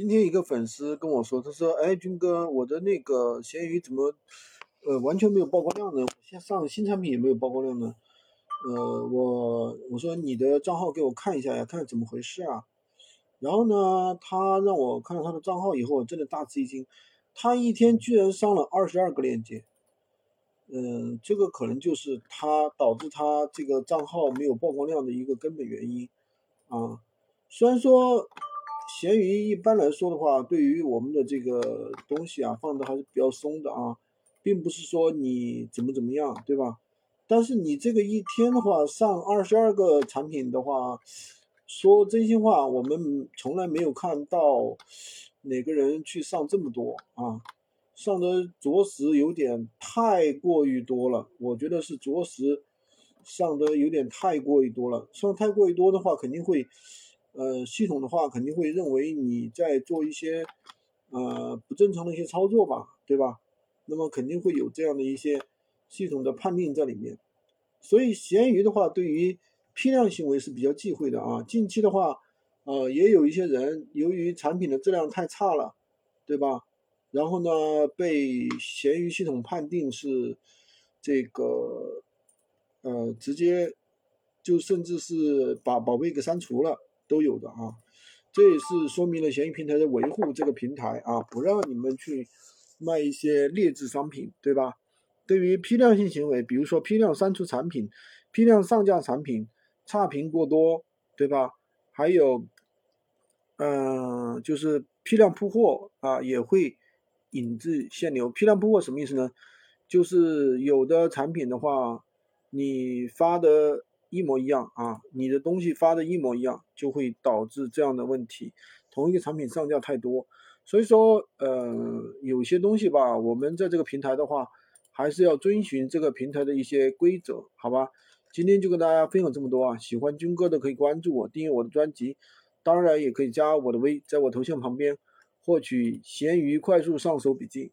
今天一个粉丝跟我说，他说：“哎，军哥，我的那个闲鱼怎么完全没有曝光量呢？我现在上新产品也没有曝光量呢。”我说你的账号给我看一下呀，看怎么回事啊。然后呢，他让我看了他的账号以后，我真的大吃一惊，他一天居然上了22个链接。这个可能就是他导致他这个账号没有曝光量的一个根本原因啊。虽然说闲鱼一般来说的话，对于我们的这个东西啊，放的还是比较松的啊，并不是说你怎么样，对吧？但是你这个一天的话，上22个产品的话，说真心话，我们从来没有看到哪个人去上这么多啊，上的着实有点太过于多了。我觉得是着实上的有点太过于多了，上太过于多的话，肯定会。系统的话肯定会认为你在做一些不正常的一些操作吧，对吧？那么肯定会有这样的一些系统的判定在里面。所以闲鱼的话，对于批量行为是比较忌讳的啊。近期的话，也有一些人由于产品的质量太差了，对吧？然后呢，被闲鱼系统判定是这个直接就甚至是把宝贝给删除了。都有的啊，这也是说明了闲鱼平台在维护这个平台啊，不让你们去卖一些劣质商品，对吧？对于批量性行为，比如说批量删除产品、批量上架产品、差评过多，对吧？还有，就是批量铺货啊，也会引致限流。批量铺货什么意思呢？就是有的产品的话，你发的一模一样啊，你的东西发的一模一样，就会导致这样的问题。同一个产品上架太多，所以说有些东西吧，我们在这个平台的话，还是要遵循这个平台的一些规则，好吧？今天就跟大家分享这么多啊，喜欢军哥的可以关注我，订阅我的专辑，当然也可以加我的微，在我头像旁边获取闲鱼快速上手笔记。